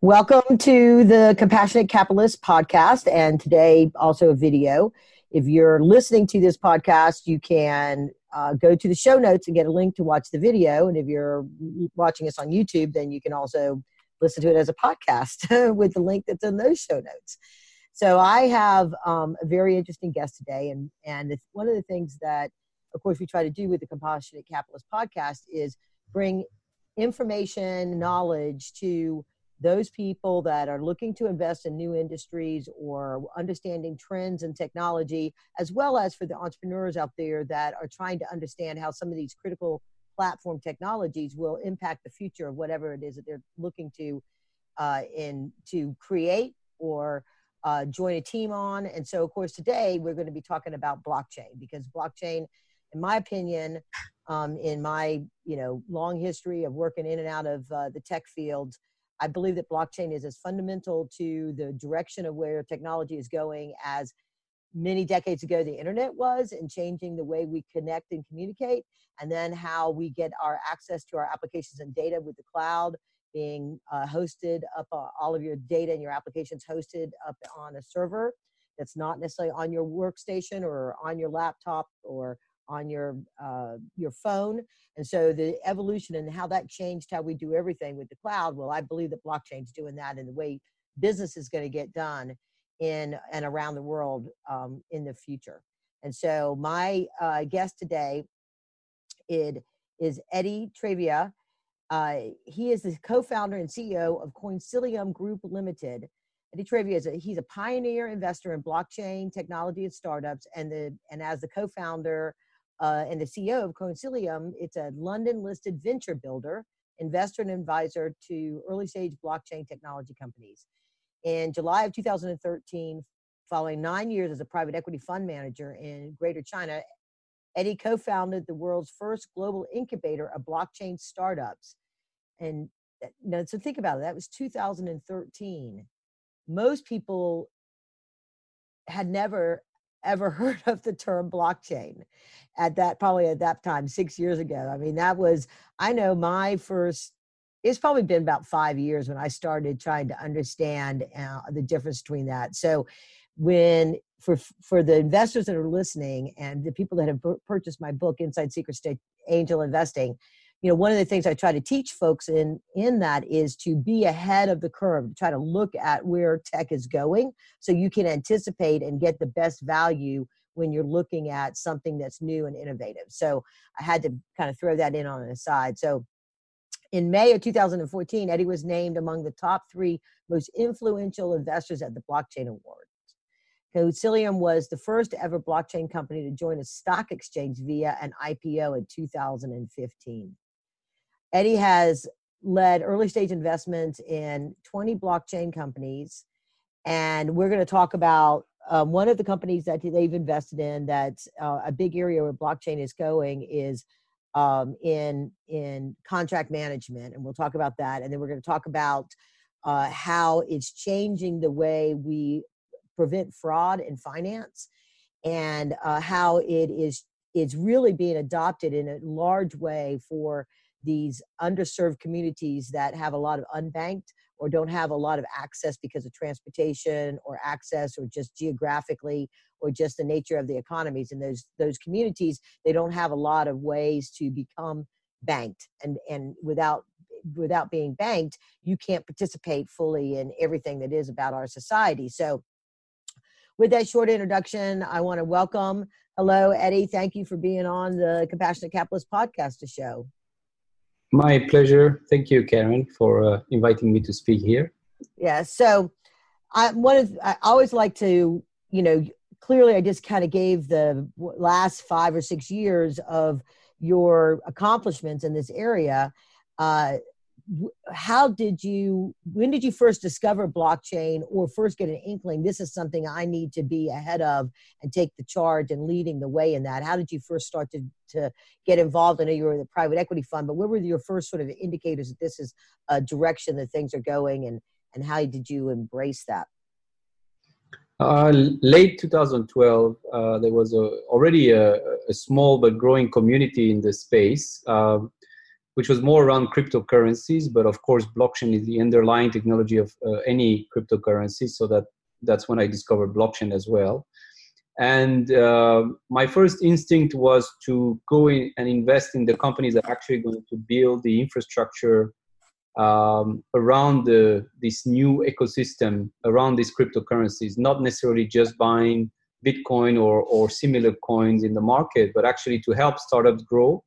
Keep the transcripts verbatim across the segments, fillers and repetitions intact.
Welcome to the Compassionate Capitalist podcast, and today also a video. If you're listening to this podcast, you can uh, go to the show notes and get a link to watch the video. And if you're watching us on YouTube, then you can also listen to it as a podcast with the link that's in those show notes. So I have um, a very interesting guest today. And, and it's one of the things that, of course, we try to do with the Compassionate Capitalist podcast is bring information, knowledge to those people that are looking to invest in new industries or understanding trends in technology, as well as for the entrepreneurs out there that are trying to understand how some of these critical platform technologies will impact the future of whatever it is that they're looking to uh, in to create or uh, join a team on. And so, of course, today we're going to be talking about blockchain, because blockchain, in my opinion, um, in my you know long history of working in and out of uh, the tech field, I believe that blockchain is as fundamental to the direction of where technology is going as many decades ago the internet was in changing the way we connect and communicate, and then how we get our access to our applications and data with the cloud being uh, hosted up, uh, all of your data and your applications hosted up on a server that's not necessarily on your workstation or on your laptop or on your uh, your phone. And so the evolution and how that changed how we do everything with the cloud. Well, I believe that blockchain's doing that, and the way business is going to get done in and around the world um, in the future. And so my uh, guest today it is Eddy Travia. Uh, he is the co-founder and C E O of Coinsilium Group Limited. Eddy Travia is a, he's a pioneer investor in blockchain technology and startups, and the and as the co-founder Uh, and the C E O of Coinsilium, it's a London-listed venture builder, investor, and advisor to early-stage blockchain technology companies. In July of two thousand thirteen, following nine years as a private equity fund manager in Greater China, Eddy co-founded the world's first global incubator of blockchain startups. And you know, so think about it, that was two thousand thirteen. Most people had never ever heard of the term blockchain at that, probably at that time, six years ago. I mean, that was, I know my first, it's probably been about five years when I started trying to understand uh, the difference between that. So when, for for the investors that are listening and the people that have purchased my book, Inside Secret State Angel Investing, you know, one of the things I try to teach folks in, in that is to be ahead of the curve, try to look at where tech is going so you can anticipate and get the best value when you're looking at something that's new and innovative. So I had to kind of throw that in on an aside. So in May of two thousand fourteen, Eddy was named among the top three most influential investors at the Blockchain Awards. Coinsilium was the first ever blockchain company to join a stock exchange via an I P O in two thousand fifteen. Eddy has led early stage investments in twenty blockchain companies, and we're going to talk about uh, one of the companies that they've invested in that's uh, a big area where blockchain is going is um, in, in contract management, and we'll talk about that. And then we're going to talk about uh, how it's changing the way we prevent fraud in finance, and uh, how it is it's really being adopted in a large way for these underserved communities that have a lot of unbanked or don't have a lot of access because of transportation or access or just geographically or just the nature of the economies in those those communities. They don't have a lot of ways to become banked, and and without without being banked, you can't participate fully in everything that is about our society. So with that short introduction, I want to welcome, hello, Eddy. Thank you for being on the Compassionate Capitalist podcast to show. My pleasure. Thank you, Karen, for uh, inviting me to speak here. Yeah. So, I one of I always like to, you know, clearly I just kind of gave the last five or six years of your accomplishments in this area. Uh, how did you? When did you first discover blockchain, or first get an inkling this is something I need to be ahead of and take the charge and leading the way in that? How did you first start to to get involved? I know you were in the private equity fund, but what were your first sort of indicators that this is a direction that things are going, and and how did you embrace that? Uh, late two thousand twelve, uh, there was a, already a, a small but growing community in this space. Uh, which was more around cryptocurrencies. But of course, blockchain is the underlying technology of uh, any cryptocurrency. So that that's when I discovered blockchain as well. And uh, my first instinct was to go in and invest in the companies that are actually going to build the infrastructure um, around the, this new ecosystem, around these cryptocurrencies, not necessarily just buying Bitcoin or, or similar coins in the market, but actually to help startups grow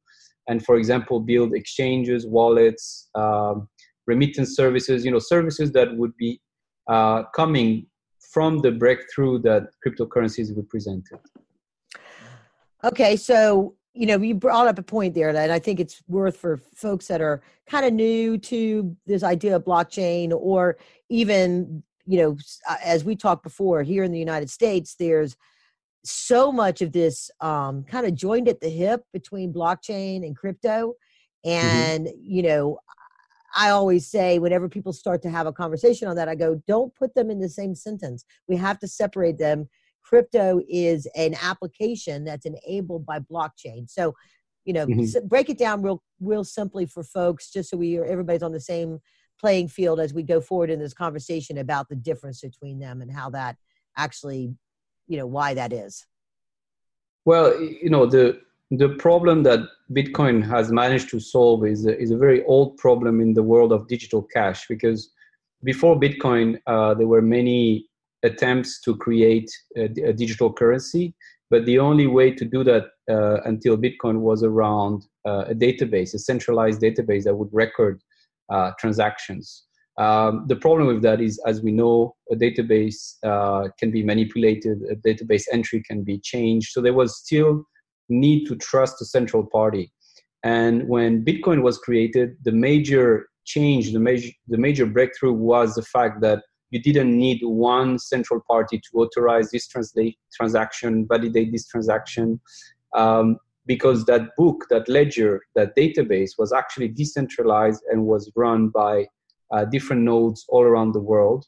and, for example, build exchanges, wallets, um, remittance services, you know, services that would be uh, coming from the breakthrough that cryptocurrencies represented. Okay, so, you know, you brought up a point there that I think it's worth for folks that are kind of new to this idea of blockchain, or even, you know, as we talked before, here in the United States, there's so much of this um, kind of joined at the hip between blockchain and crypto. And, mm-hmm. you know, I always say whenever people start to have a conversation on that, I go, don't put them in the same sentence. We have to separate them. Crypto is an application that's enabled by blockchain. So, you know, mm-hmm. so break it down real, real simply for folks, just so we are, everybody's on the same playing field as we go forward in this conversation about the difference between them and how that actually, you know, why that is. Well, you know, the, The problem that Bitcoin has managed to solve is a, is a very old problem in the world of digital cash, because before Bitcoin, uh, there were many attempts to create a, a digital currency, but the only way to do that uh, until Bitcoin was around uh, a database, a centralized database that would record uh, transactions. Um, the problem with that is, as we know, a database uh, can be manipulated, a database entry can be changed, so there was still need to trust a central party. And when Bitcoin was created, the major change, the major, the major breakthrough was the fact that you didn't need one central party to authorize this transla- transaction, validate this transaction, um, because that book, that ledger, that database was actually decentralized and was run by uh, different nodes all around the world.